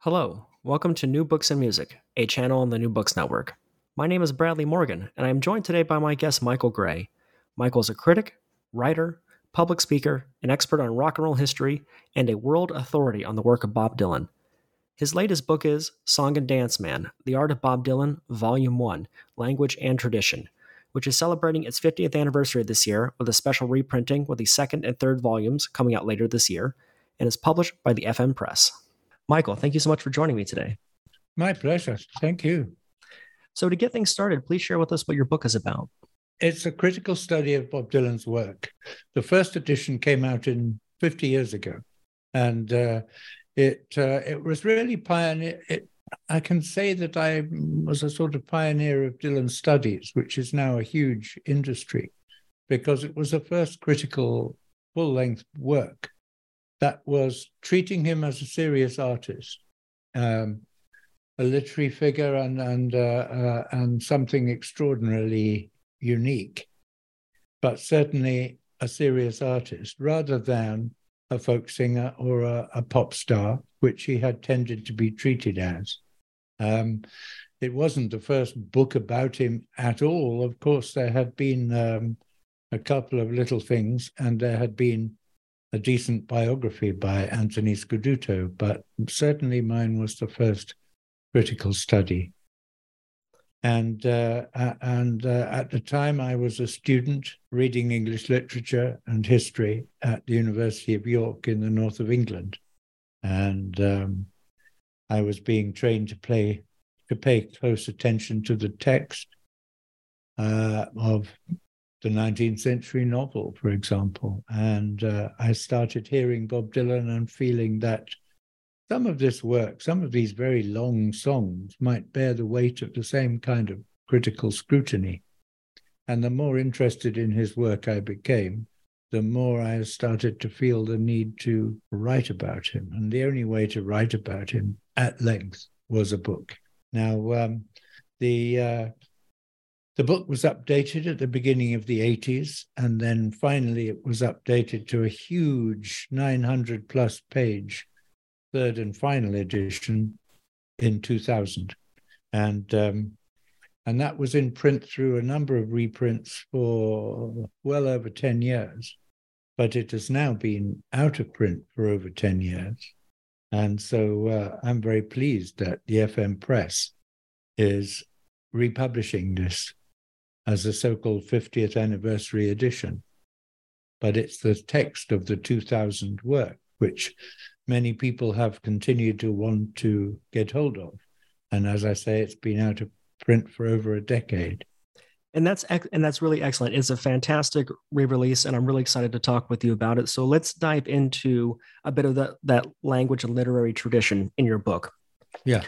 Hello, welcome to New Books and Music, a channel on the New Books Network. My name is Bradley Morgan, and I am joined today by my guest, Michael Gray. Michael is a critic, writer, public speaker, an expert on rock and roll history, and a world authority on the work of Bob Dylan. His latest book is Song and Dance Man, The Art of Bob Dylan, Volume 1, Language and Tradition, which is celebrating its 50th anniversary this year with a special reprinting with the second and third volumes coming out later this year, and is published by the FM Press. Michael, thank you so much for joining me today. My pleasure. Thank you. So to get things started, please share with us what your book is about. It's a critical study of Bob Dylan's work. The first edition came out 50 years ago, and it was really pioneer. I can say that I was a sort of pioneer of Dylan studies, which is now a huge industry, because it was the first critical full-length work that was treating him as a serious artist, a literary figure, and something extraordinarily unique, but certainly a serious artist, rather than a folk singer or a pop star, which he had tended to be treated as. It wasn't the first book about him at all. Of course, there had been a couple of little things, and there had been a decent biography by Anthony Scuduto, but certainly mine was the first critical study. And at the time, I was a student reading English literature and history at the University of York in the north of England, and I was being trained to pay close attention to the text of the 19th century novel, for example. And I started hearing Bob Dylan and feeling that some of this work, some of these very long songs, might bear the weight of the same kind of critical scrutiny. And the more interested in his work I became, the more I started to feel the need to write about him. And the only way to write about him at length was a book. Now, the book was updated at the beginning of the 80s, and then finally it was updated to a huge 900-plus page third and final edition in 2000. And that was in print through a number of reprints for well over 10 years, but it has now been out of print for over 10 years. And so I'm very pleased that the FM Press is republishing this as a so-called 50th anniversary edition. But it's the text of the 2000 work, which many people have continued to want to get hold of. And as I say, it's been out of print for over a decade. And that's really excellent. It's a fantastic re-release, and I'm really excited to talk with you about it. So let's dive into a bit of that language and literary tradition in your book. Yeah.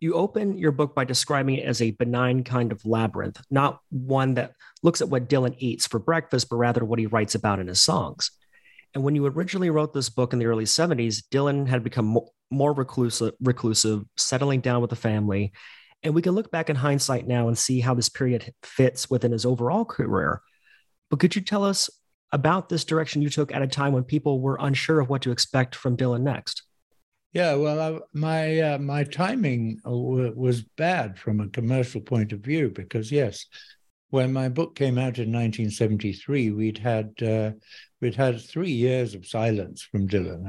You open your book by describing it as a benign kind of labyrinth, not one that looks at what Dylan eats for breakfast, but rather what he writes about in his songs. And when you originally wrote this book in the early 70s, Dylan had become more reclusive, settling down with the family. And we can look back in hindsight now and see how this period fits within his overall career. But could you tell us about this direction you took at a time when people were unsure of what to expect from Dylan next? Yeah, well, my timing was bad from a commercial point of view because, yes, when my book came out in 1973, we'd had 3 years of silence from Dylan,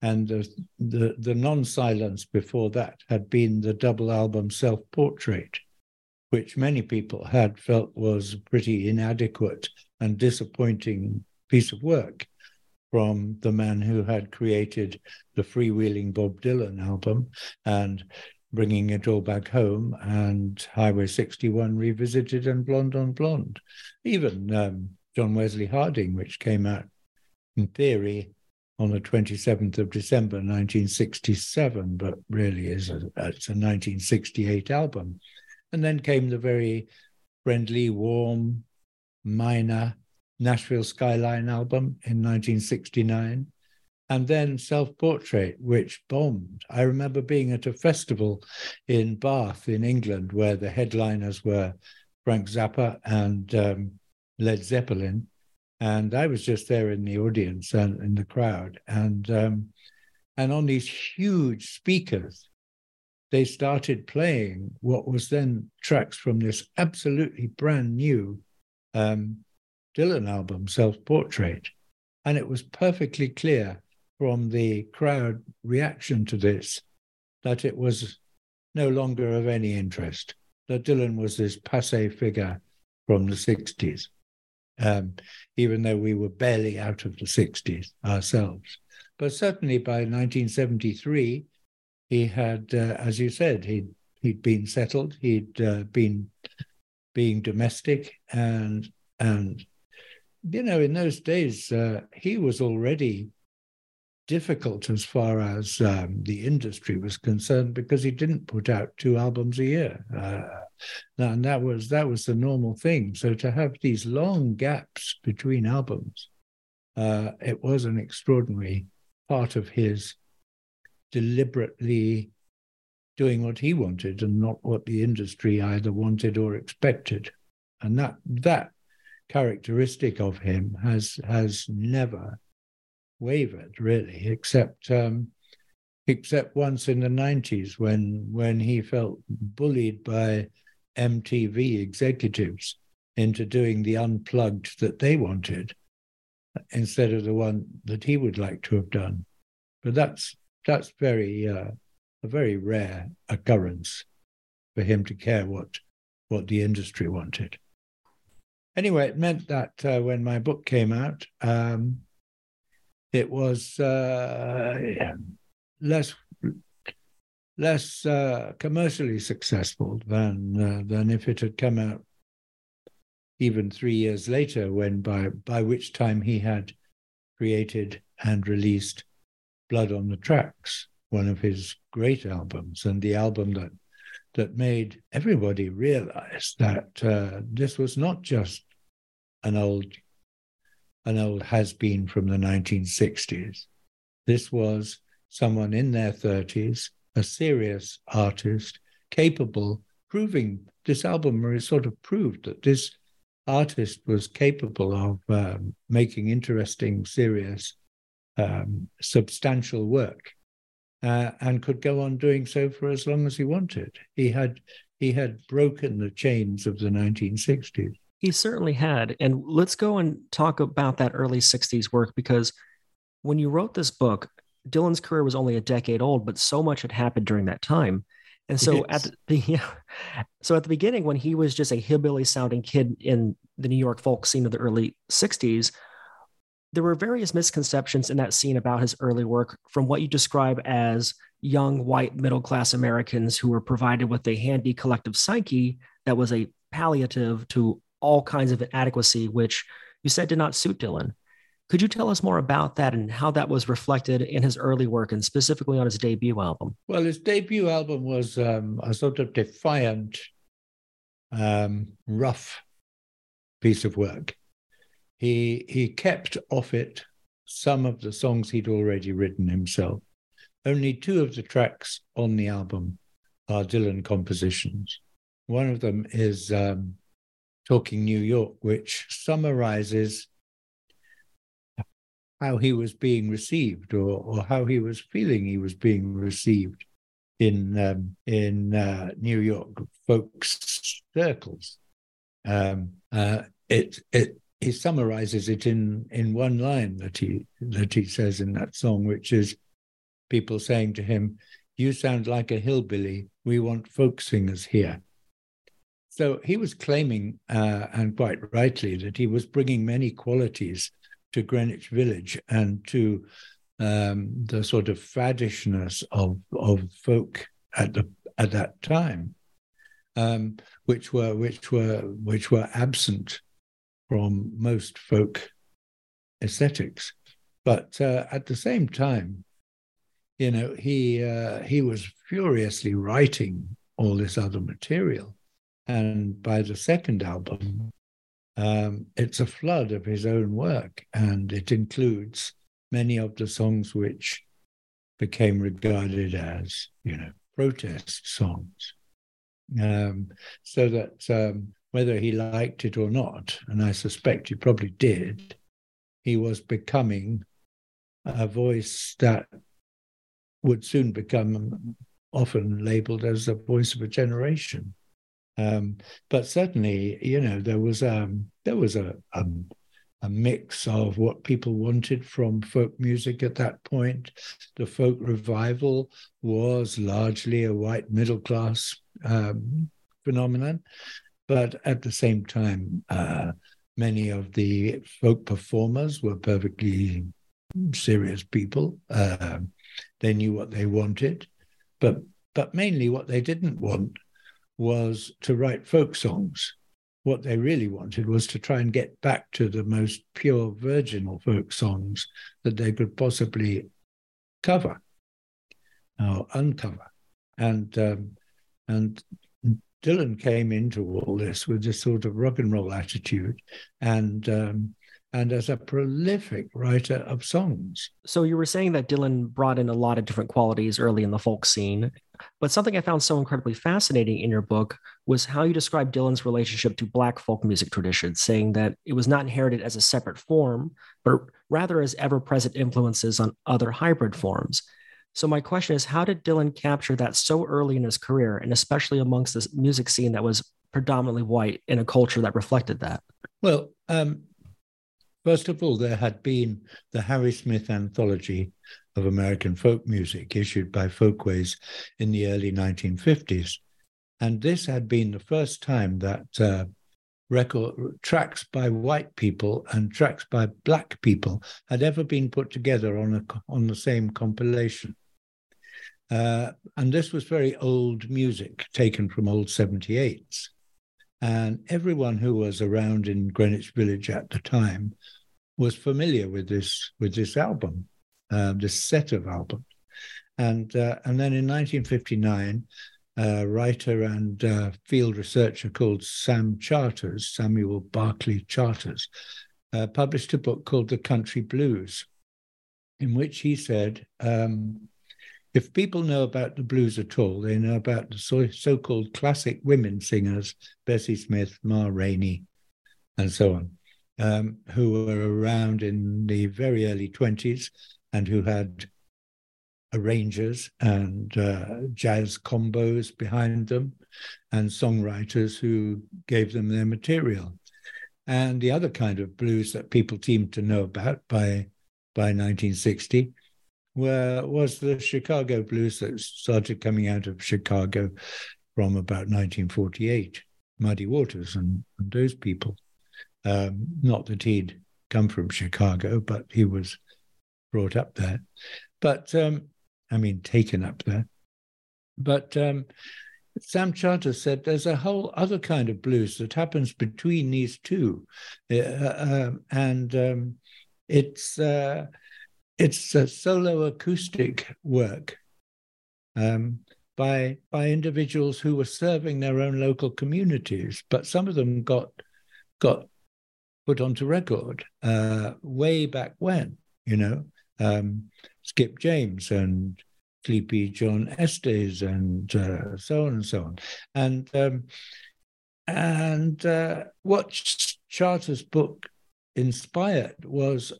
and the non-silence before that had been the double album Self Portrait, which many people had felt was a pretty inadequate and disappointing piece of work from the man who had created the freewheeling Bob Dylan album and Bringing It All Back Home and Highway 61 Revisited and Blonde on Blonde. Even John Wesley Harding, which came out in theory on the 27th of December 1967, but really is it's a 1968 album. And then came the very friendly, warm, minor Nashville Skyline album in 1969, and then Self Portrait, which bombed. I remember being at a festival in Bath in England where the headliners were Frank Zappa and Led Zeppelin, and I was just there in the audience and in the crowd, and on these huge speakers, they started playing what was then tracks from this absolutely brand new Dylan album, Self Portrait. And it was perfectly clear from the crowd reaction to this that it was no longer of any interest, that Dylan was this passé figure from the 60s, even though we were barely out of the 60s ourselves. But certainly by 1973, he had, as you said, he'd been settled, he'd been being domestic, and you know, in those days, he was already difficult as far as the industry was concerned because he didn't put out 2 albums a year. And that was the normal thing. So to have these long gaps between albums, it was an extraordinary part of his deliberately doing what he wanted and not what the industry either wanted or expected. And that characteristic of him has never wavered, really, except once in the 90s when he felt bullied by MTV executives into doing the unplugged that they wanted instead of the one that he would like to have done. But that's very a very rare occurrence for him to care what the industry wanted. Anyway, it meant that when my book came out, it was less commercially successful than if it had come out even 3 years later, when by which time he had created and released Blood on the Tracks, one of his great albums, and the album that made everybody realize that this was not just an old has-been from the 1960s. This was someone in their 30s, a serious artist, capable, proving this album really sort of proved that this artist was capable of making interesting, serious, substantial work. And could go on doing so for as long as he wanted. He had broken the chains of the 1960s. He certainly had. And let's go and talk about that early 60s work, because when you wrote this book, Dylan's career was only a decade old, but so much had happened during that time. And so at the beginning, when he was just a hillbilly sounding kid in the New York folk scene of the early 60s, there were various misconceptions in that scene about his early work from what you describe as young, white, middle-class Americans who were provided with a handy collective psyche that was a palliative to all kinds of inadequacy, which you said did not suit Dylan. Could you tell us more about that and how that was reflected in his early work and specifically on his debut album? Well, his debut album was a sort of defiant, rough piece of work. He kept off it some of the songs he'd already written himself. Only two of the tracks on the album are Dylan compositions. One of them is Talking New York, which summarizes how he was being received, or how he was feeling he was being received in New York folks circles. He summarizes it in one line that he says in that song, which is people saying to him, "You sound like a hillbilly. We want folk singers here." So he was claiming, and quite rightly, that he was bringing many qualities to Greenwich Village and to the sort of faddishness of folk at that time, which were absent from most folk aesthetics. But at the same time, you know, he was furiously writing all this other material. And by the second album, it's a flood of his own work, and it includes many of the songs which became regarded as, you know, protest songs. So that... whether he liked it or not, and I suspect he probably did, he was becoming a voice that would soon become often labelled as the voice of a generation. But certainly, you know, there was a mix of what people wanted from folk music at that point. The folk revival was largely a white middle class phenomenon. But at the same time, many of the folk performers were perfectly serious people. They knew what they wanted, but mainly what they didn't want was to write folk songs. What they really wanted was to try and get back to the most pure virginal folk songs that they could possibly cover or uncover. And Dylan came into all this with this sort of rock and roll attitude, and as a prolific writer of songs. So you were saying that Dylan brought in a lot of different qualities early in the folk scene, but something I found so incredibly fascinating in your book was how you described Dylan's relationship to Black folk music tradition, saying that it was not inherited as a separate form, but rather as ever-present influences on other hybrid forms. So my question is, how did Dylan capture that so early in his career, and especially amongst this music scene that was predominantly white in a culture that reflected that? Well, first of all, there had been the Harry Smith Anthology of American Folk Music issued by Folkways in the early 1950s. And this had been the first time that tracks by white people and tracks by black people had ever been put together on the same compilation. And this was very old music taken from old 78s. And everyone who was around in Greenwich Village at the time was familiar with this album, this set of albums. And then in 1959, a writer and field researcher called Samuel Barclay Charters, published a book called The Country Blues, in which he said, if people know about the blues at all, they know about the so-called classic women singers, Bessie Smith, Ma Rainey, and so on, who were around in the very early 20s and who had arrangers and jazz combos behind them and songwriters who gave them their material. And the other kind of blues that people seemed to know about by 1960 was the Chicago blues that started coming out of Chicago from about 1948, Muddy Waters and those people. Not that he'd come from Chicago, but he was brought up there. But... taken up there. But Sam Charter said there's a whole other kind of blues that happens between these two. It's a solo acoustic work by individuals who were serving their own local communities. But some of them got put onto record way back when, you know, Skip James and Sleepy John Estes and so on and so on. And what Charters' book inspired was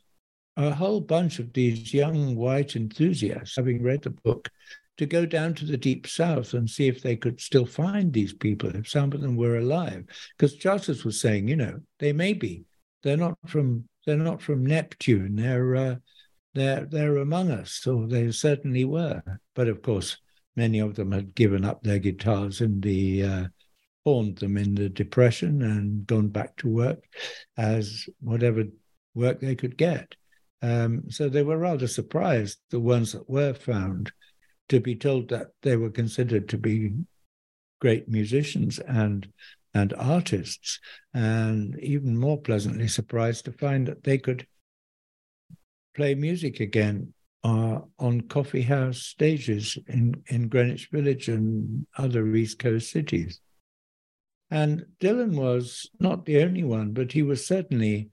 a whole bunch of these young white enthusiasts, having read the book, to go down to the Deep South and see if they could still find these people, if some of them were alive. Because Charters was saying, you know, they may be. They're not from Neptune. They're among us, or they certainly were. But of course, many of them had given up their guitars and pawned them in the Depression and gone back to work as whatever work they could get. So they were rather surprised, the ones that were found, to be told that they were considered to be great musicians and artists, and even more pleasantly surprised to find that they could play music again on coffee house stages in Greenwich Village and other East Coast cities. And Dylan was not the only one, but he was certainly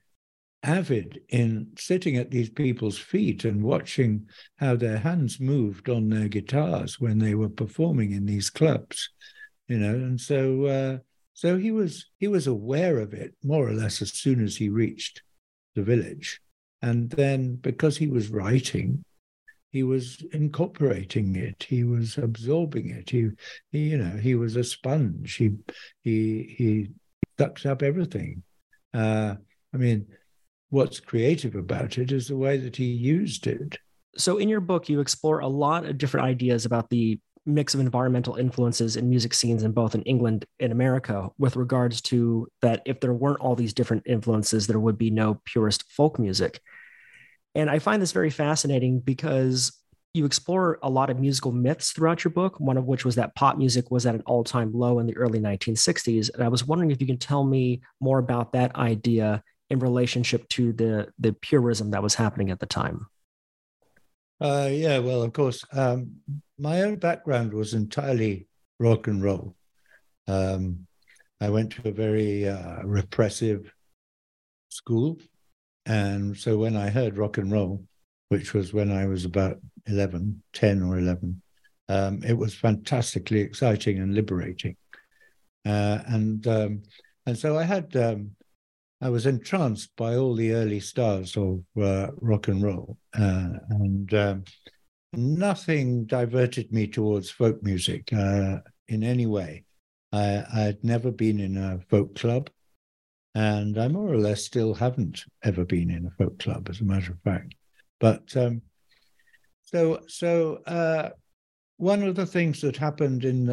avid in sitting at these people's feet and watching how their hands moved on their guitars when they were performing in these clubs, you know. And so he was aware of it more or less as soon as he reached the village. And then, because he was writing, he was incorporating it. He was absorbing it. He was a sponge. He sucks up everything. What's creative about it is the way that he used it. So in your book, you explore a lot of different ideas about the mix of environmental influences and music scenes in both in England and America, with regards to that if there weren't all these different influences, there would be no purist folk music. And I find this very fascinating because you explore a lot of musical myths throughout your book, one of which was that pop music was at an all-time low in the early 1960s. And I was wondering if you can tell me more about that idea in relationship to the purism that was happening at the time. Yeah, well, of course, my own background was entirely rock and roll. I went to a very repressive school. And so when I heard rock and roll, which was when I was about 10 or 11, it was fantastically exciting and liberating. And so I was entranced by all the early stars of rock and roll, and nothing diverted me towards folk music in any way. I had never been in a folk club, and I more or less still haven't ever been in a folk club, as a matter of fact. But so one of the things that happened in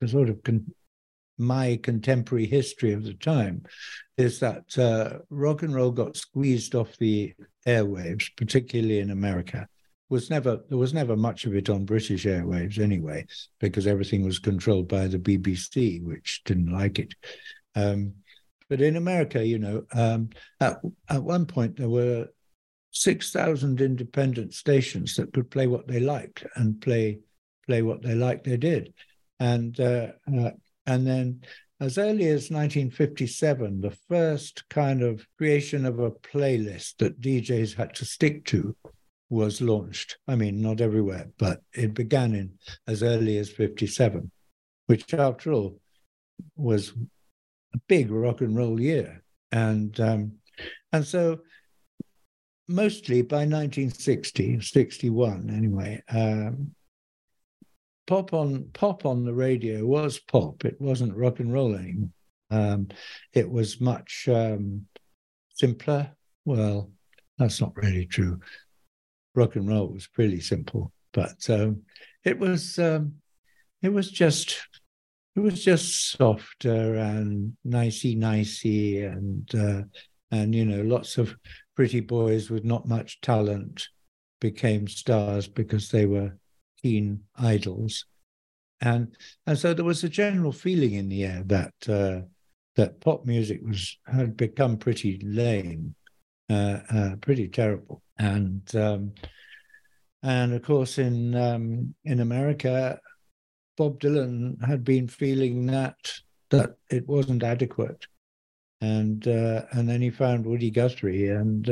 the sort of my contemporary history of the time is that rock and roll got squeezed off the airwaves, particularly in America. There was never much of it on British airwaves anyway, because everything was controlled by the BBC, which didn't like it. But in America, you know, at one point there were 6,000 independent stations that could play what they liked and play what they liked they did. And then as early as 1957, the first kind of creation of a playlist that DJs had to stick to was launched. I mean, not everywhere, but it began in as early as 57, which after all was a big rock and roll year. And so mostly by 1960, 61 anyway, Pop on the radio was pop. It wasn't rock and roll anymore. It was much simpler. Well, that's not really true. Rock and roll was pretty simple, but it was just softer and nicey, and you know, lots of pretty boys with not much talent became stars because they were keen idols, and so there was a general feeling in the air that that pop music had become pretty lame, pretty terrible, and of course in America, Bob Dylan had been feeling that it wasn't adequate, and then he found Woody Guthrie, and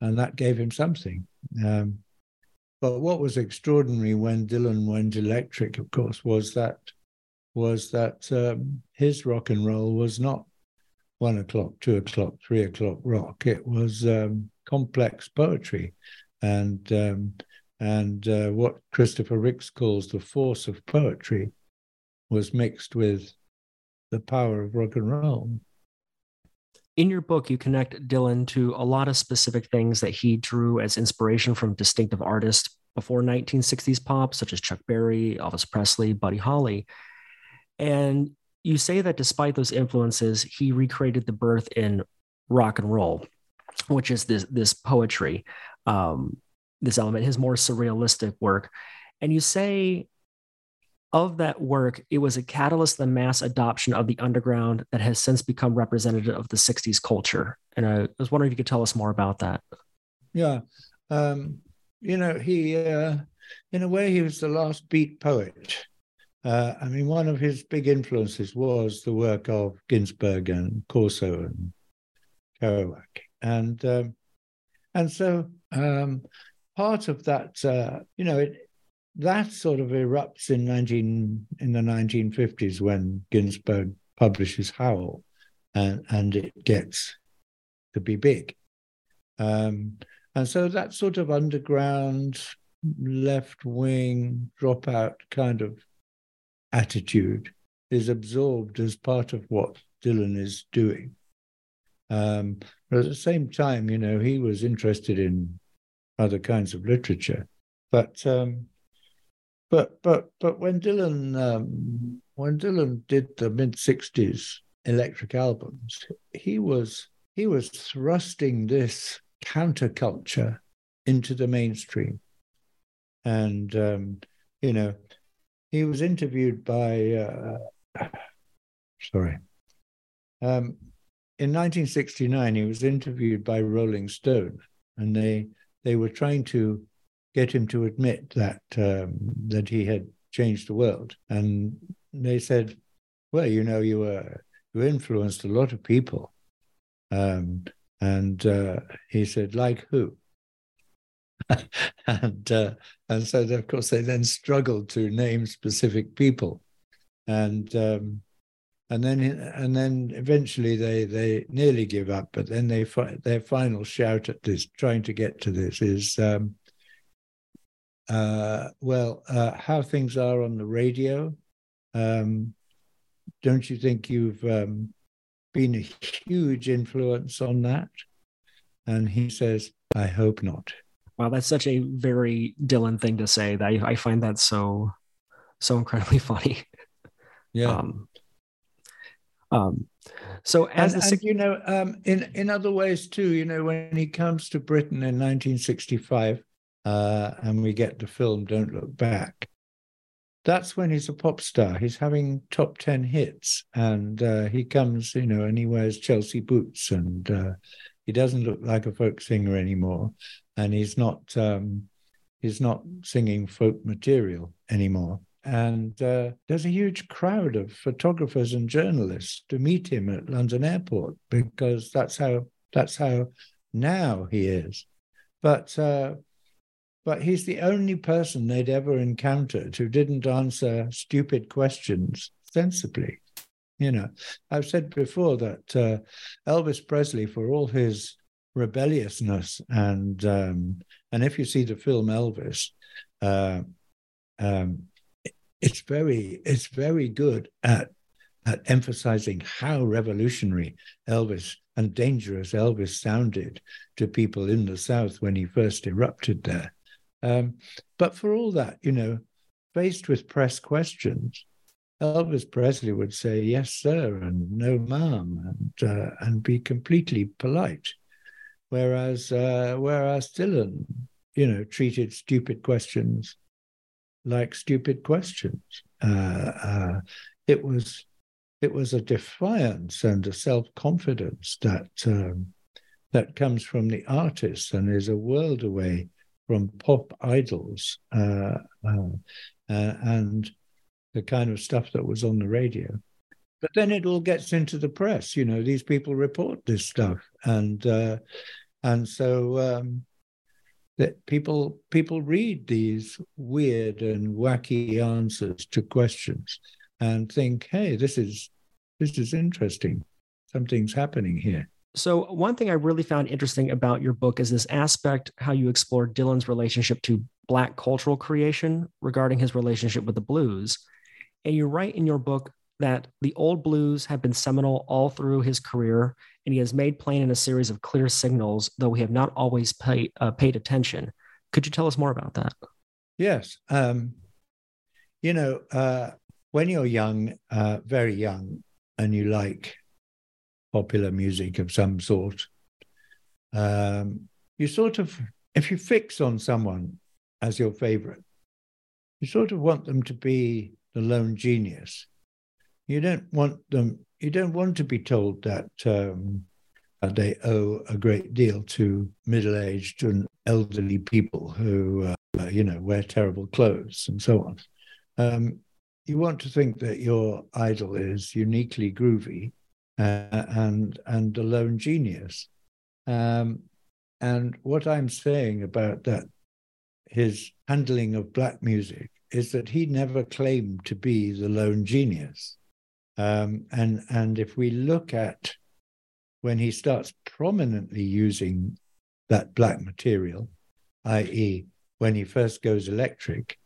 that gave him something. But what was extraordinary when Dylan went electric, of course, was that his rock and roll was not 1 o'clock, 2 o'clock, 3 o'clock rock. It was complex poetry, and what Christopher Ricks calls the force of poetry was mixed with the power of rock and roll. In your book, you connect Dylan to a lot of specific things that he drew as inspiration from distinctive artists before 1960s pop, such as Chuck Berry, Elvis Presley, Buddy Holly. And you say that despite those influences, he recreated the birth in rock and roll, which is this poetry, this element, his more surrealistic work. And you say of that work, it was a catalyst to the mass adoption of the underground that has since become representative of the 60s culture. And I was wondering if you could tell us more about that. Yeah. He, in a way, he was the last beat poet. One of his big influences was the work of Ginsberg and Corso and Kerouac. And so part of that, that sort of erupts in the 1950s when Ginsberg publishes Howl, and it gets to be big. And so that sort of underground, left-wing, dropout kind of attitude is absorbed as part of what Dylan is doing. But at the same time, he was interested in other kinds of literature. But when Dylan did the mid-60s electric albums, he was thrusting this counterculture into the mainstream. And he was interviewed by in 1969 he was interviewed by Rolling Stone, and they were trying to get him to admit that that he had changed the world. And they said, well, you influenced a lot of people. And he said, like who? And so, of course, they then struggled to name specific people. And then eventually they nearly give up, but then their final shout at this, trying to get to this, is... how things are on the radio. Don't you think you've been a huge influence on that? And he says, I hope not. Wow, that's such a very Dylan thing to say. That I find that so incredibly funny. Yeah. In other ways too, when he comes to Britain in 1965, and we get the film Don't Look Back, that's when he's a pop star. He's having top 10 hits, and he comes, and he wears Chelsea boots, and he doesn't look like a folk singer anymore, and he's not singing folk material anymore. And there's a huge crowd of photographers and journalists to meet him at London Airport, because that's how now he is. But he's the only person they'd ever encountered who didn't answer stupid questions sensibly. I've said before that Elvis Presley, for all his rebelliousness, and if you see the film Elvis, it's very good at emphasizing how revolutionary Elvis and dangerous Elvis sounded to people in the South when he first erupted there. But for all that, faced with press questions, Elvis Presley would say, yes, sir, and no, ma'am, and be completely polite. Whereas Dylan, treated stupid questions like stupid questions. It was a defiance and a self-confidence that comes from the artist and is a world away from pop idols and the kind of stuff that was on the radio. But then it all gets into the press. You know, these people report this stuff, and so that people read these weird and wacky answers to questions and think, hey, this is interesting. Something's happening here. So one thing I really found interesting about your book is this aspect, how you explore Dylan's relationship to Black cultural creation regarding his relationship with the blues. And you write in your book that the old blues have been seminal all through his career, and he has made plain in a series of clear signals, though we have not always paid attention. Could you tell us more about that? Yes. When you're young, very young, and you like popular music of some sort, if you fix on someone as your favorite, you sort of want them to be the lone genius. You don't want to be told that they owe a great deal to middle-aged and elderly people who, wear terrible clothes and so on. You want to think that your idol is uniquely groovy and a lone genius. And what I'm saying about that, his handling of Black music, is that he never claimed to be the lone genius. And if we look at when he starts prominently using that Black material, i.e. when he first goes electric,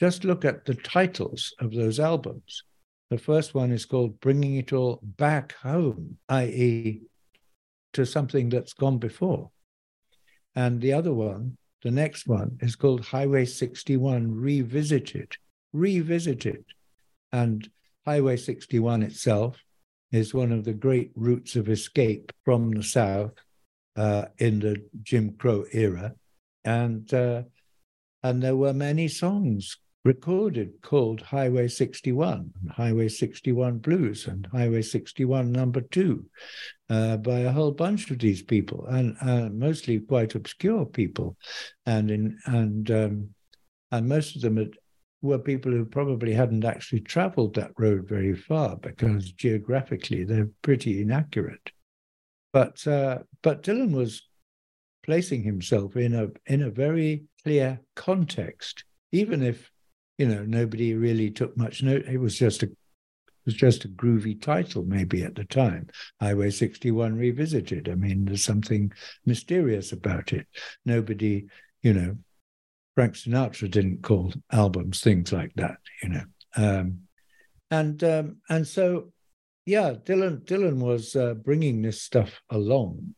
just look at the titles of those albums. The first one is called Bringing It All Back Home, i.e. to something that's gone before. And the other one, the next one, is called Highway 61 Revisited. And Highway 61 itself is one of the great routes of escape from the South in the Jim Crow era. And there were many songs recorded called Highway 61, and Highway 61 Blues, and Highway 61 Number 2 by a whole bunch of these people, and mostly quite obscure people. And most of them were people who probably hadn't actually traveled that road very far, because geographically they're pretty inaccurate. But Dylan was placing himself in a very clear context, even if nobody really took much note. It was just a groovy title, maybe at the time. Highway 61 Revisited. I mean, there's something mysterious about it. Nobody, Frank Sinatra didn't call albums things like that, And so, Dylan was bringing this stuff along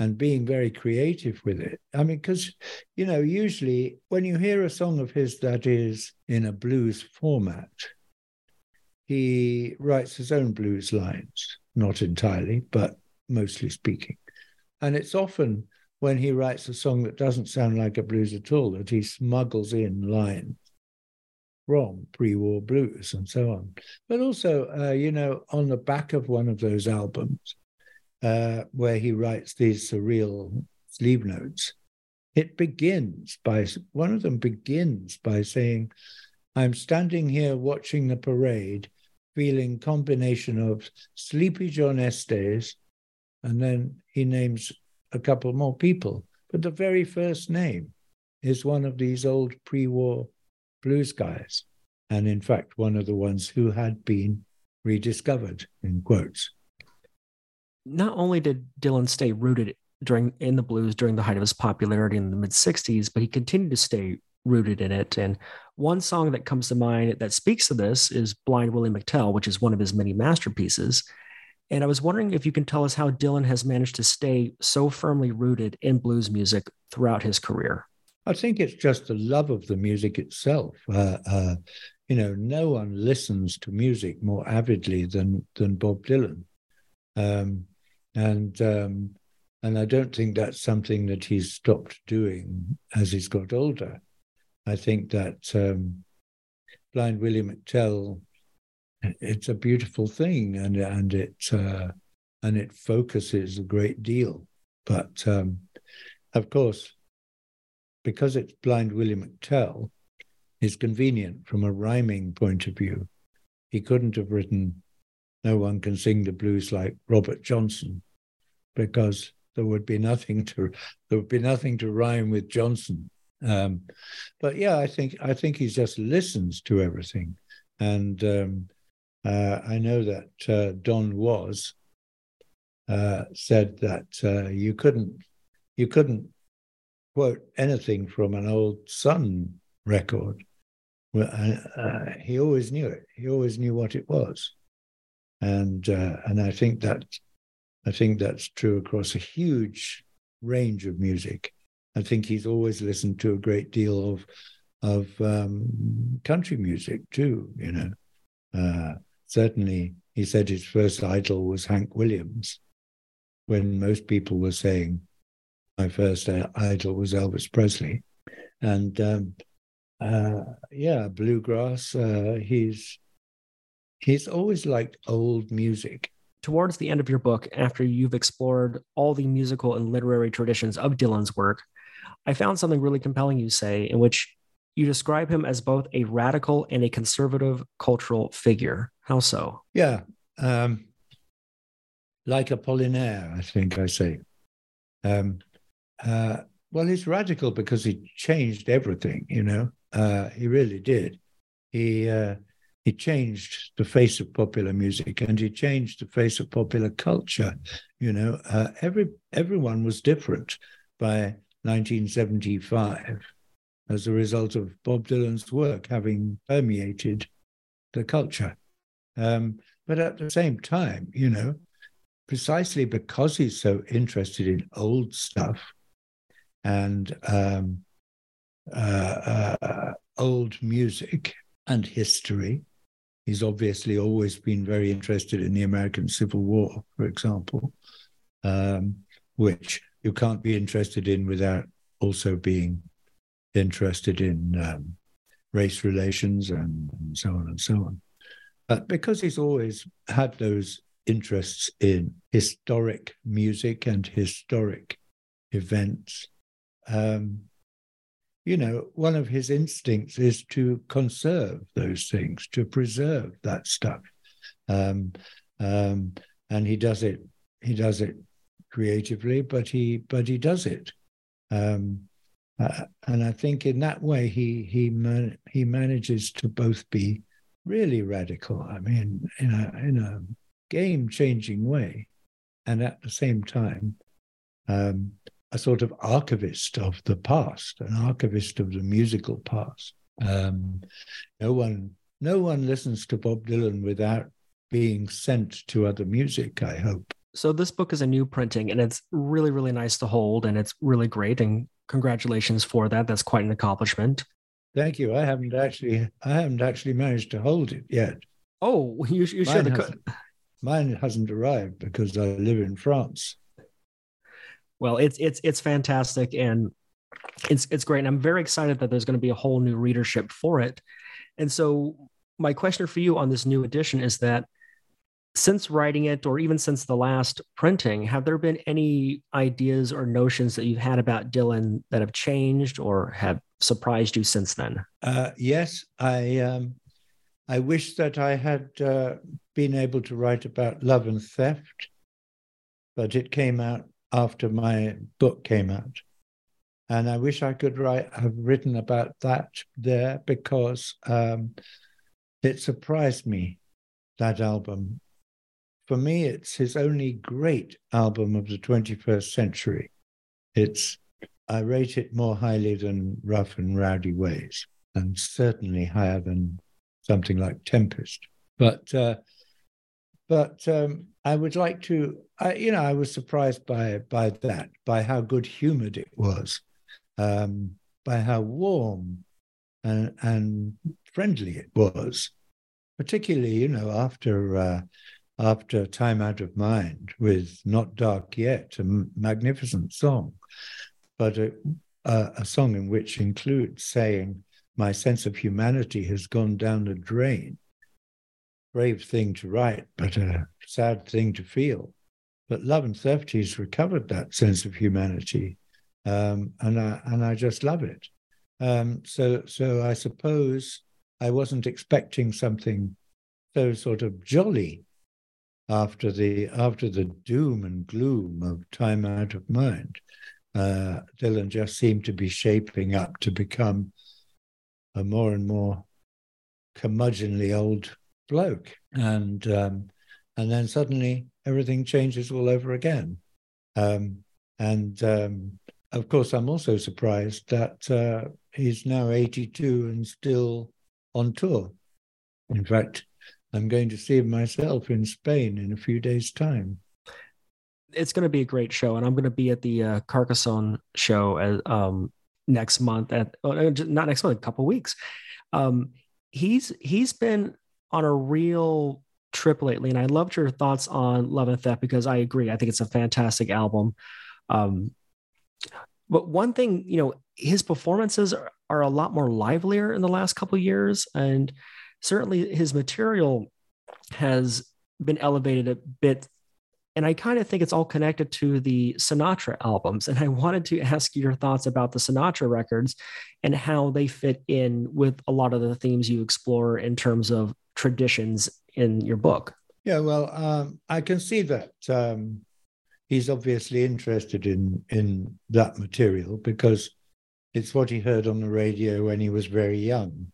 and being very creative with it. I mean, because, usually when you hear a song of his that is in a blues format, he writes his own blues lines, not entirely, but mostly speaking. And it's often when he writes a song that doesn't sound like a blues at all, that he smuggles in lines from pre-war blues and so on. But also, on the back of one of those albums, where he writes these surreal sleeve notes, one of them begins by saying, I'm standing here watching the parade, feeling combination of Sleepy John Estes, and then he names a couple more people, but the very first name is one of these old pre-war blues guys, and in fact one of the ones who had been rediscovered, in quotes. Not only did Dylan stay rooted in the blues during the height of his popularity in the mid-60s, but he continued to stay rooted in it. And one song that comes to mind that speaks to this is Blind Willie McTell, which is one of his many masterpieces. And I was wondering if you can tell us how Dylan has managed to stay so firmly rooted in blues music throughout his career. I think it's just the love of the music itself. No one listens to music more avidly than Bob Dylan. And I don't think that's something that he's stopped doing as he's got older. I think that Blind Willie McTell, it's a beautiful thing, and it focuses a great deal. But of course, because it's Blind Willie McTell, it's convenient from a rhyming point of view. He couldn't have written no one can sing the blues like Robert Johnson, because there would be nothing to rhyme with Johnson. But yeah, I think he just listens to everything, and I know that Don Was said that you couldn't quote anything from an old Sun record. Well, he always knew it. He always knew what it was, and I think that's true across a huge range of music. I think he's always listened to a great deal of country music too. You know, certainly he said his first idol was Hank Williams, when most people were saying my first idol was Elvis Presley, and. Bluegrass. He's always liked old music. Towards the end of your book, after you've explored all the musical and literary traditions of Dylan's work, I found something really compelling you say, in which you describe him as both a radical and a conservative cultural figure. How so? Yeah. Like Apollinaire, I think I say. Well, he's radical because he changed everything, you know. He really did. He changed the face of popular music, and he changed the face of popular culture. You know, everyone was different by 1975 as a result of Bob Dylan's work having permeated the culture. But at the same time, you know, precisely because he's so interested in old stuff, and old music and history. He's obviously always been very interested in the American Civil War, for example, which you can't be interested in without also being interested in race relations and so on and so on. But because he's always had those interests in historic music and historic events, you know, one of his instincts is to conserve those things, to preserve that stuff, and he does it. He does it creatively, but he does it, and I think in that way he manages to both be really radical. I mean, in a game-changing way, and at the same time. A sort of archivist of the past, an archivist of the musical past. No one listens to Bob Dylan without being sent to other music, I hope. So this book is a new printing, and it's really, really nice to hold, and it's really great, and congratulations for that. That's quite an accomplishment. Thank you. I haven't actually managed to hold it yet. Oh, you should have. Mine hasn't arrived because I live in France. Well, it's fantastic, and it's great. And I'm very excited that there's going to be a whole new readership for it. And so my question for you on this new edition is that since writing it, or even since the last printing, have there been any ideas or notions that you've had about Dylan that have changed or have surprised you since then? Yes, I wish that I had been able to write about Love and Theft, but it came out after my book came out. And I wish I could have written about that there, because it surprised me, that album. For me, it's his only great album of the 21st century. I rate it more highly than Rough and Rowdy Ways, and certainly higher than something like Tempest. But I would like to, I was surprised by that, by how good-humoured it was, by how warm and friendly it was, particularly, you know, after Time Out of Mind, with Not Dark Yet, a magnificent song, but a song in which includes saying, "My sense of humanity has gone down the drain." Brave thing to write, but a sad thing to feel. But Love and Theft, he's recovered that sense of humanity, and I just love it. So I suppose I wasn't expecting something so sort of jolly after the doom and gloom of Time Out of Mind, Dylan just seemed to be shaping up to become a more and more curmudgeonly old bloke. And then suddenly everything changes all over again. Of course, I'm also surprised that he's now 82 and still on tour. In fact, I'm going to see him myself in Spain in a few days' time. It's going to be a great show, and I'm going to be at the Carcassonne show next month. Not next month, a couple weeks. He's been on a real trip lately, and I loved your thoughts on Love and Theft because I agree. I think it's a fantastic album. But one thing, his performances are a lot more livelier in the last couple of years, and certainly his material has been elevated a bit. And I kind of think it's all connected to the Sinatra albums. And I wanted to ask your thoughts about the Sinatra records and how they fit in with a lot of the themes you explore in terms of traditions in your book. Yeah, well, I can see that he's obviously interested in that material because it's what he heard on the radio when he was very young.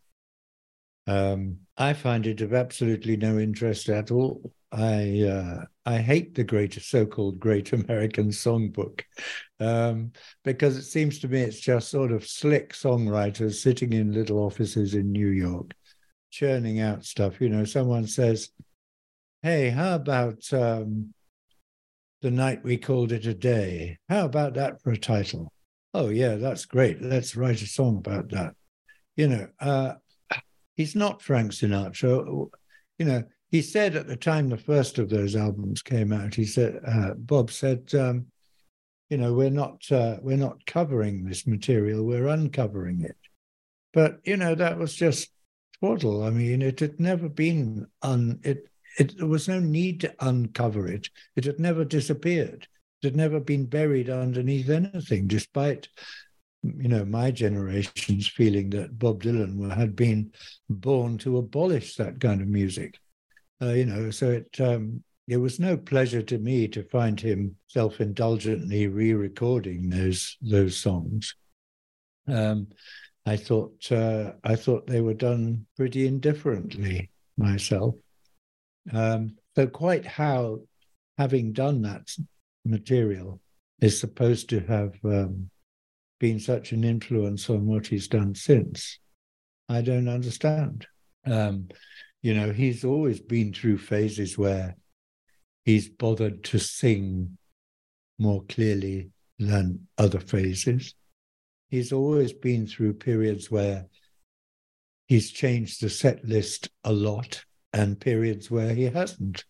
I find it of absolutely no interest at all. I hate the so-called Great American Songbook because it seems to me it's just sort of slick songwriters sitting in little offices in New York, churning out stuff. Someone says, "Hey, how about The Night We Called It a Day? How about that for a title? Oh yeah, that's great. Let's write a song about that." He's not Frank Sinatra. He said at the time the first of those albums came out, he said, Bob said, we're not covering this material, we're uncovering it. But, that was just twaddle. I mean, it had never been, there was no need to uncover it. It had never disappeared. It had never been buried underneath anything, despite my generation's feeling that Bob Dylan had been born to abolish that kind of music. So it was no pleasure to me to find him self-indulgently re-recording those songs. I thought they were done pretty indifferently myself. So quite how having done that material is supposed to have been such an influence on what he's done since, I don't understand. He's always been through phases where he's bothered to sing more clearly than other phases. He's always been through periods where he's changed the set list a lot and periods where he hasn't.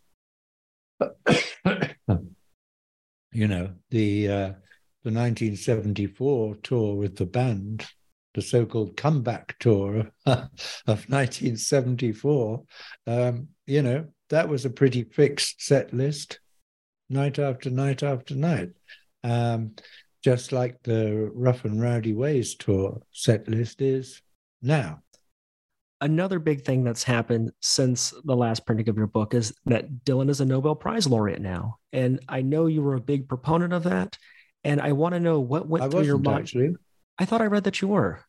The 1974 tour with the band, the so-called comeback tour of 1974, that was a pretty fixed set list, night after night after night, just like the Rough and Rowdy Ways tour set list is now. Another big thing that's happened since the last printing of your book is that Dylan is a Nobel Prize laureate now. And I know you were a big proponent of that. And I want to know what went through your mind. Actually, I thought I read that you were.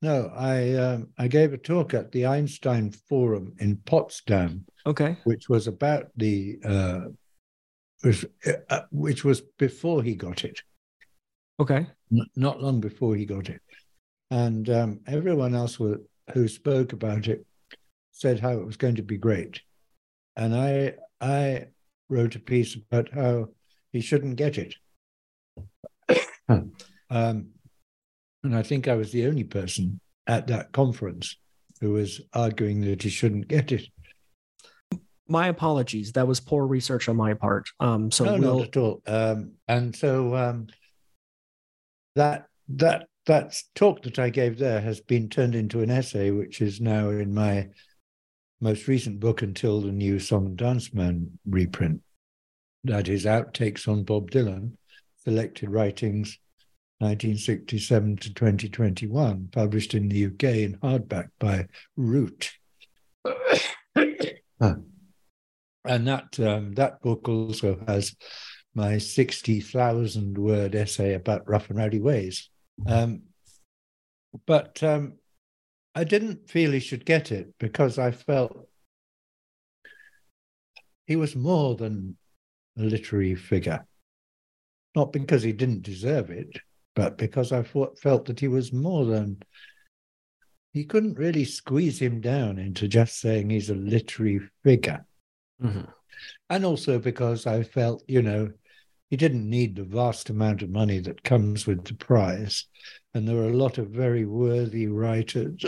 No, I gave a talk at the Einstein Forum in Potsdam. Okay, which was about the which was before he got it. Okay, not long before he got it, and everyone else who spoke about it said how it was going to be great, and I wrote a piece about how he shouldn't get it. And I think I was the only person at that conference who was arguing that he shouldn't get it. My apologies. That was poor research on my part. Not at all. That talk that I gave there has been turned into an essay, which is now in my most recent book, Until the New Song and Dance Man reprint. That is Outtakes on Bob Dylan, Selected Writings 1967 to 2021, published in the UK in hardback by Root. And that that book also has my 60,000-word essay about Rough and Rowdy Ways. But I didn't feel he should get it because I felt he was more than a literary figure. Not because he didn't deserve it, but because I felt that he was more than... You couldn't really squeeze him down into just saying he's a literary figure. Mm-hmm. And also because I felt, you know, he didn't need the vast amount of money that comes with the prize. And there are a lot of very worthy writers.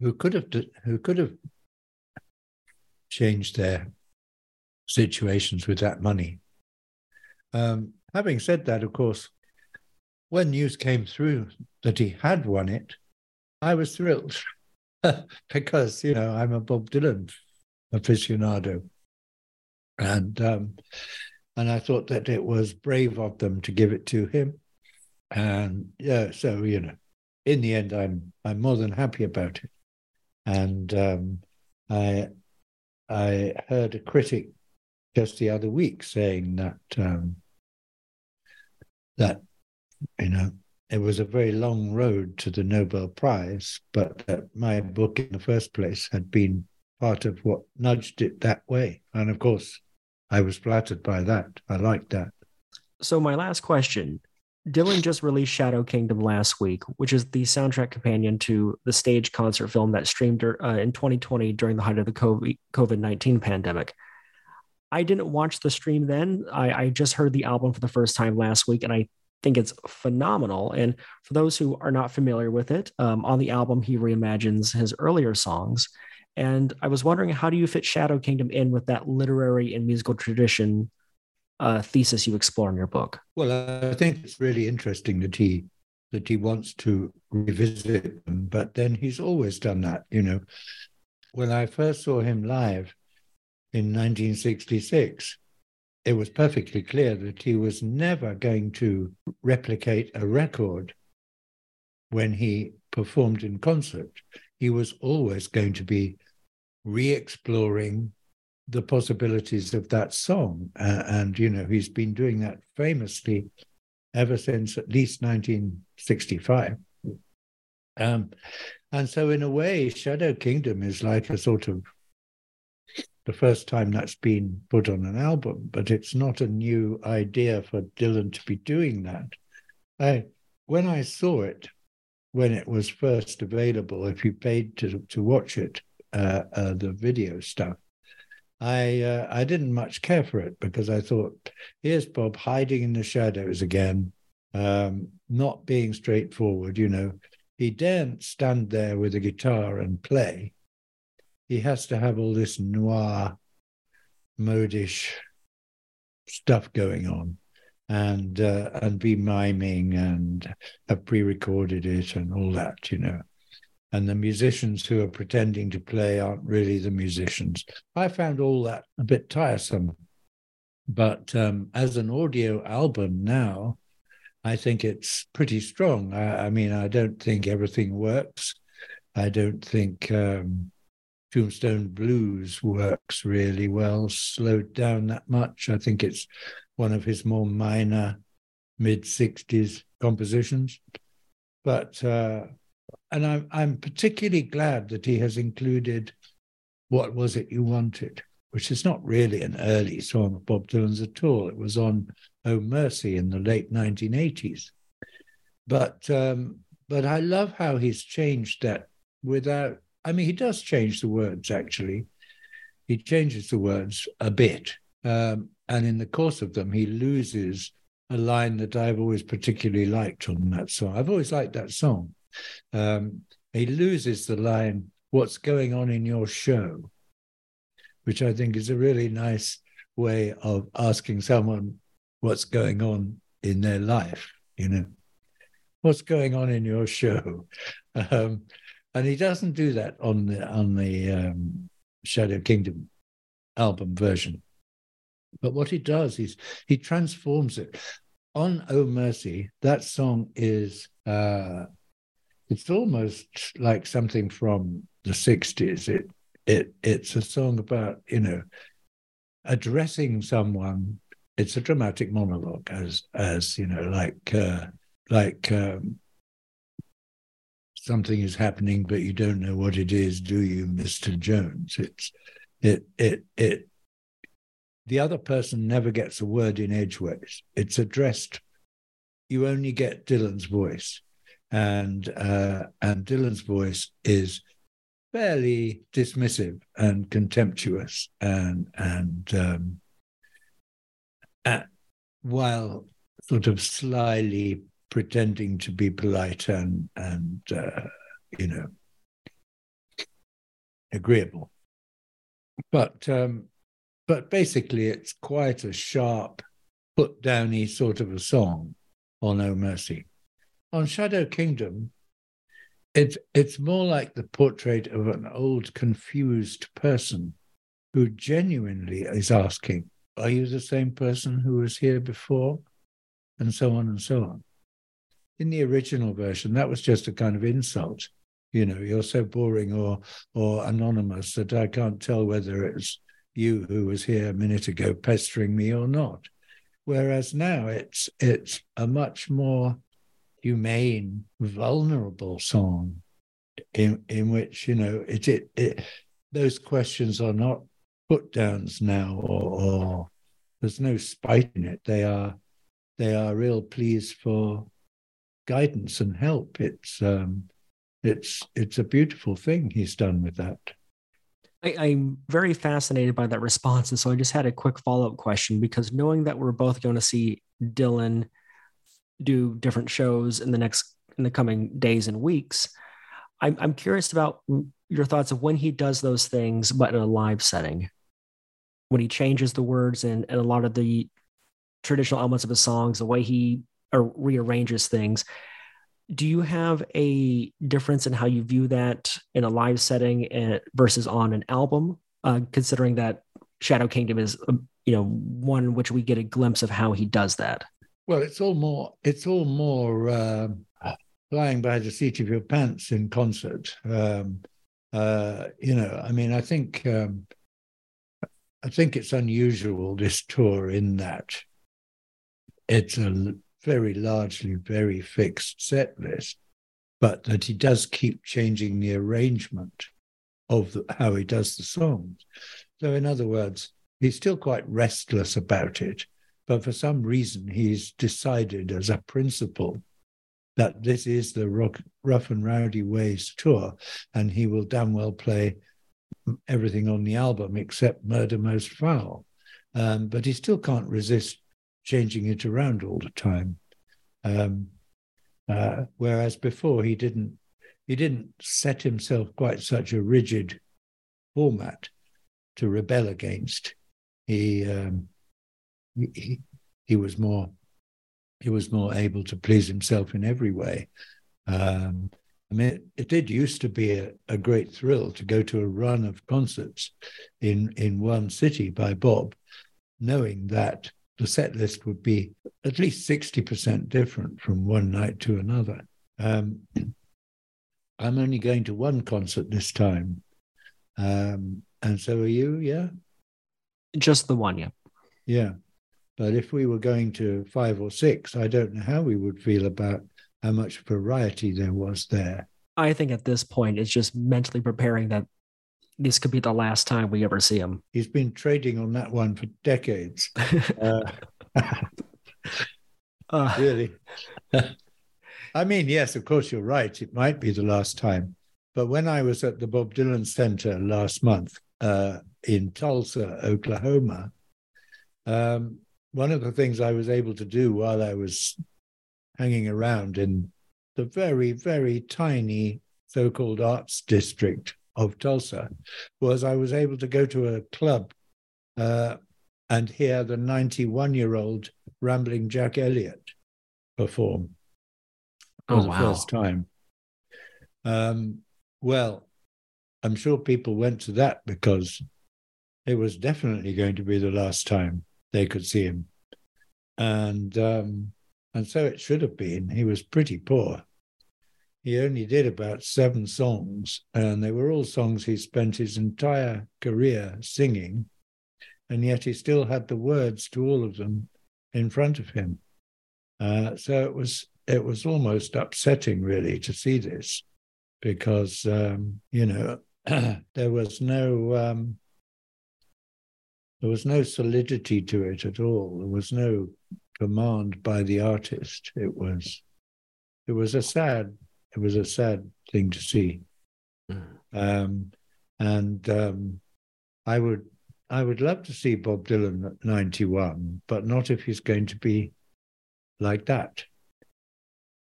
who could have changed their situations with that money. Having said that, of course, when news came through that he had won it, I was thrilled because, you know, I'm a Bob Dylan aficionado. And I thought that it was brave of them to give it to him. And yeah, so, you know, in the end, I'm more than happy about it. And I heard a critic just the other week saying that that, you know, it was a very long road to the Nobel Prize, but that my book in the first place had been part of what nudged it that way. And of course, I was flattered by that. I liked that. So my last question, Dylan just released Shadow Kingdom last week, which is the soundtrack companion to the stage concert film that streamed in 2020 during the height of the COVID-19 pandemic. I didn't watch the stream then. I just heard the album for the first time last week, and I think it's phenomenal. And for those who are not familiar with it, on the album, he reimagines his earlier songs. And I was wondering, how do you fit Shadow Kingdom in with that literary and musical tradition thesis you explore in your book? Well, I think it's really interesting that he wants to revisit them, but then he's always done that, you know. When I first saw him live in 1966, it was perfectly clear that he was never going to replicate a record when he performed in concert. He was always going to be re-exploring the possibilities of that song. And, you know, he's been doing that famously ever since at least 1965. And so in a way, Shadow Kingdom is like a sort of the first time that's been put on an album, but it's not a new idea for Dylan to be doing that. When I saw it, when it was first available, if you paid to watch it, the video stuff, I didn't much care for it because I thought, here's Bob hiding in the shadows again, not being straightforward, you know. He daren't stand there with a guitar and play. He has to have all this noir, modish stuff going on, and be miming and have pre-recorded it and all that, you know. And the musicians who are pretending to play aren't really the musicians. I found all that a bit tiresome. But as an audio album now, I think it's pretty strong. I mean, I don't think everything works. I don't think... Tombstone Blues works really well, slowed down that much. I think it's one of his more minor mid-60s compositions. But, and I'm particularly glad that he has included What Was It You Wanted, which is not really an early song of Bob Dylan's at all. It was on Oh Mercy in the late 1980s. But I love how he's changed that without... I mean, he does change the words, actually. He changes the words a bit. And in the course of them, he loses a line that I've always particularly liked on that song. I've always liked that song. He loses the line, "What's going on in your show?" which I think is a really nice way of asking someone what's going on in their life, you know. What's going on in your show? And he doesn't do that on the Shadow Kingdom album version. But what he does is he transforms it. on Oh Mercy, that song is, it's almost like something from the 60s. It's a song about, you know, addressing someone. It's a dramatic monologue, as you know, like something is happening, but you don't know what it is, do you, Mr. Jones? The other person never gets a word in edgeways. It's addressed. You only get Dylan's voice, and Dylan's voice is fairly dismissive and contemptuous, and while sort of slyly pretending to be polite and you know, agreeable. But basically, it's quite a sharp, put-downy sort of a song on Oh Mercy. On Shadow Kingdom, it's more like the portrait of an old, confused person who genuinely is asking, are you the same person who was here before? And so on and so on. In the original version, that was just a kind of insult. You know, you're so boring or anonymous that I can't tell whether it's you who was here a minute ago pestering me or not. Whereas now it's a much more humane, vulnerable song in which, you know, those questions are not put-downs now or there's no spite in it. They are real pleas for guidance and help. It's a beautiful thing he's done with that. I'm very fascinated by that response. And so I just had a quick follow-up question, because knowing that we're both going to see Dylan do different shows in the coming days and weeks, I'm curious about your thoughts of when he does those things, but in a live setting, when he changes the words and a lot of the traditional elements of his songs, the way he rearranges things. Do you have a difference in how you view that in a live setting versus on an album, considering that Shadow Kingdom is, you know, one in which we get a glimpse of how he does that? Well, it's all more flying by the seat of your pants in concert. You know, I mean, I think it's unusual, this tour, in that it's a very largely very fixed set list, but that he does keep changing the arrangement of how he does the songs. So in other words, he's still quite restless about it, but for some reason he's decided as a principle that this is the Rough and Rowdy Ways tour, and he will damn well play everything on the album except Murder Most Foul. But he still can't resist changing it around all the time, whereas before he didn't set himself quite such a rigid format to rebel against. He was more able to please himself in every way. I mean, it did used to be a great thrill to go to a run of concerts in one city by Bob, knowing that the set list would be at least 60% different from one night to another. I'm only going to one concert this time. And so are you, yeah? Just the one, yeah. Yeah. But if we were going to 5 or 6, I don't know how we would feel about how much variety there was there. I think at this point, it's just mentally preparing that this could be the last time we ever see him. He's been trading on that one for decades. Really. I mean, yes, of course, you're right. It might be the last time. But when I was at the Bob Dylan Center last month in Tulsa, Oklahoma, one of the things I was able to do while I was hanging around in the very, very tiny so-called arts district of Tulsa was I was able to go to a club and hear the 91-year-old Rambling Jack Elliott perform for the first time. Well, I'm sure people went to that because it was definitely going to be the last time they could see him. And and so it should have been. He was pretty poor. He only did about 7 songs, and they were all songs he spent his entire career singing, and yet he still had the words to all of them in front of him. So it was almost upsetting, really, to see this, because, there was no solidity to it at all. There was no command by the artist. It was a sad thing to see. I would love to see Bob Dylan at 91, but not if he's going to be like that.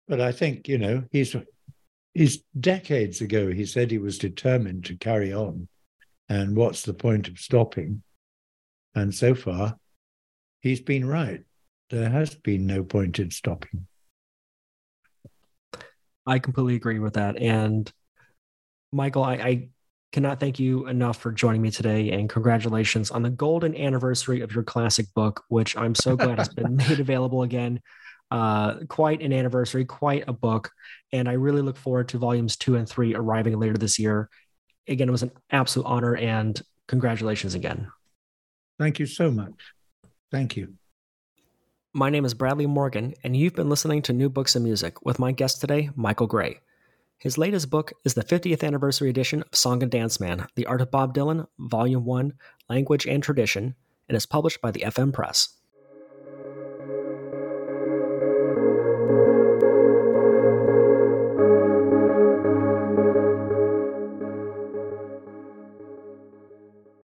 But I think, he's decades ago, he said he was determined to carry on, and what's the point of stopping? And so far, he's been right. There has been no point in stopping. I completely agree with that. And Michael, I cannot thank you enough for joining me today, and congratulations on the golden anniversary of your classic book, which I'm so glad has been made available again. Quite an anniversary, quite a book. And I really look forward to volumes 2 and 3 arriving later this year. Again, it was an absolute honor, and congratulations again. Thank you so much. Thank you. My name is Bradley Morgan, and you've been listening to New Books and Music with my guest today, Michael Gray. His latest book is the 50th anniversary edition of Song and Dance Man, The Art of Bob Dylan, Volume 1, Language and Tradition, and is published by the FM Press.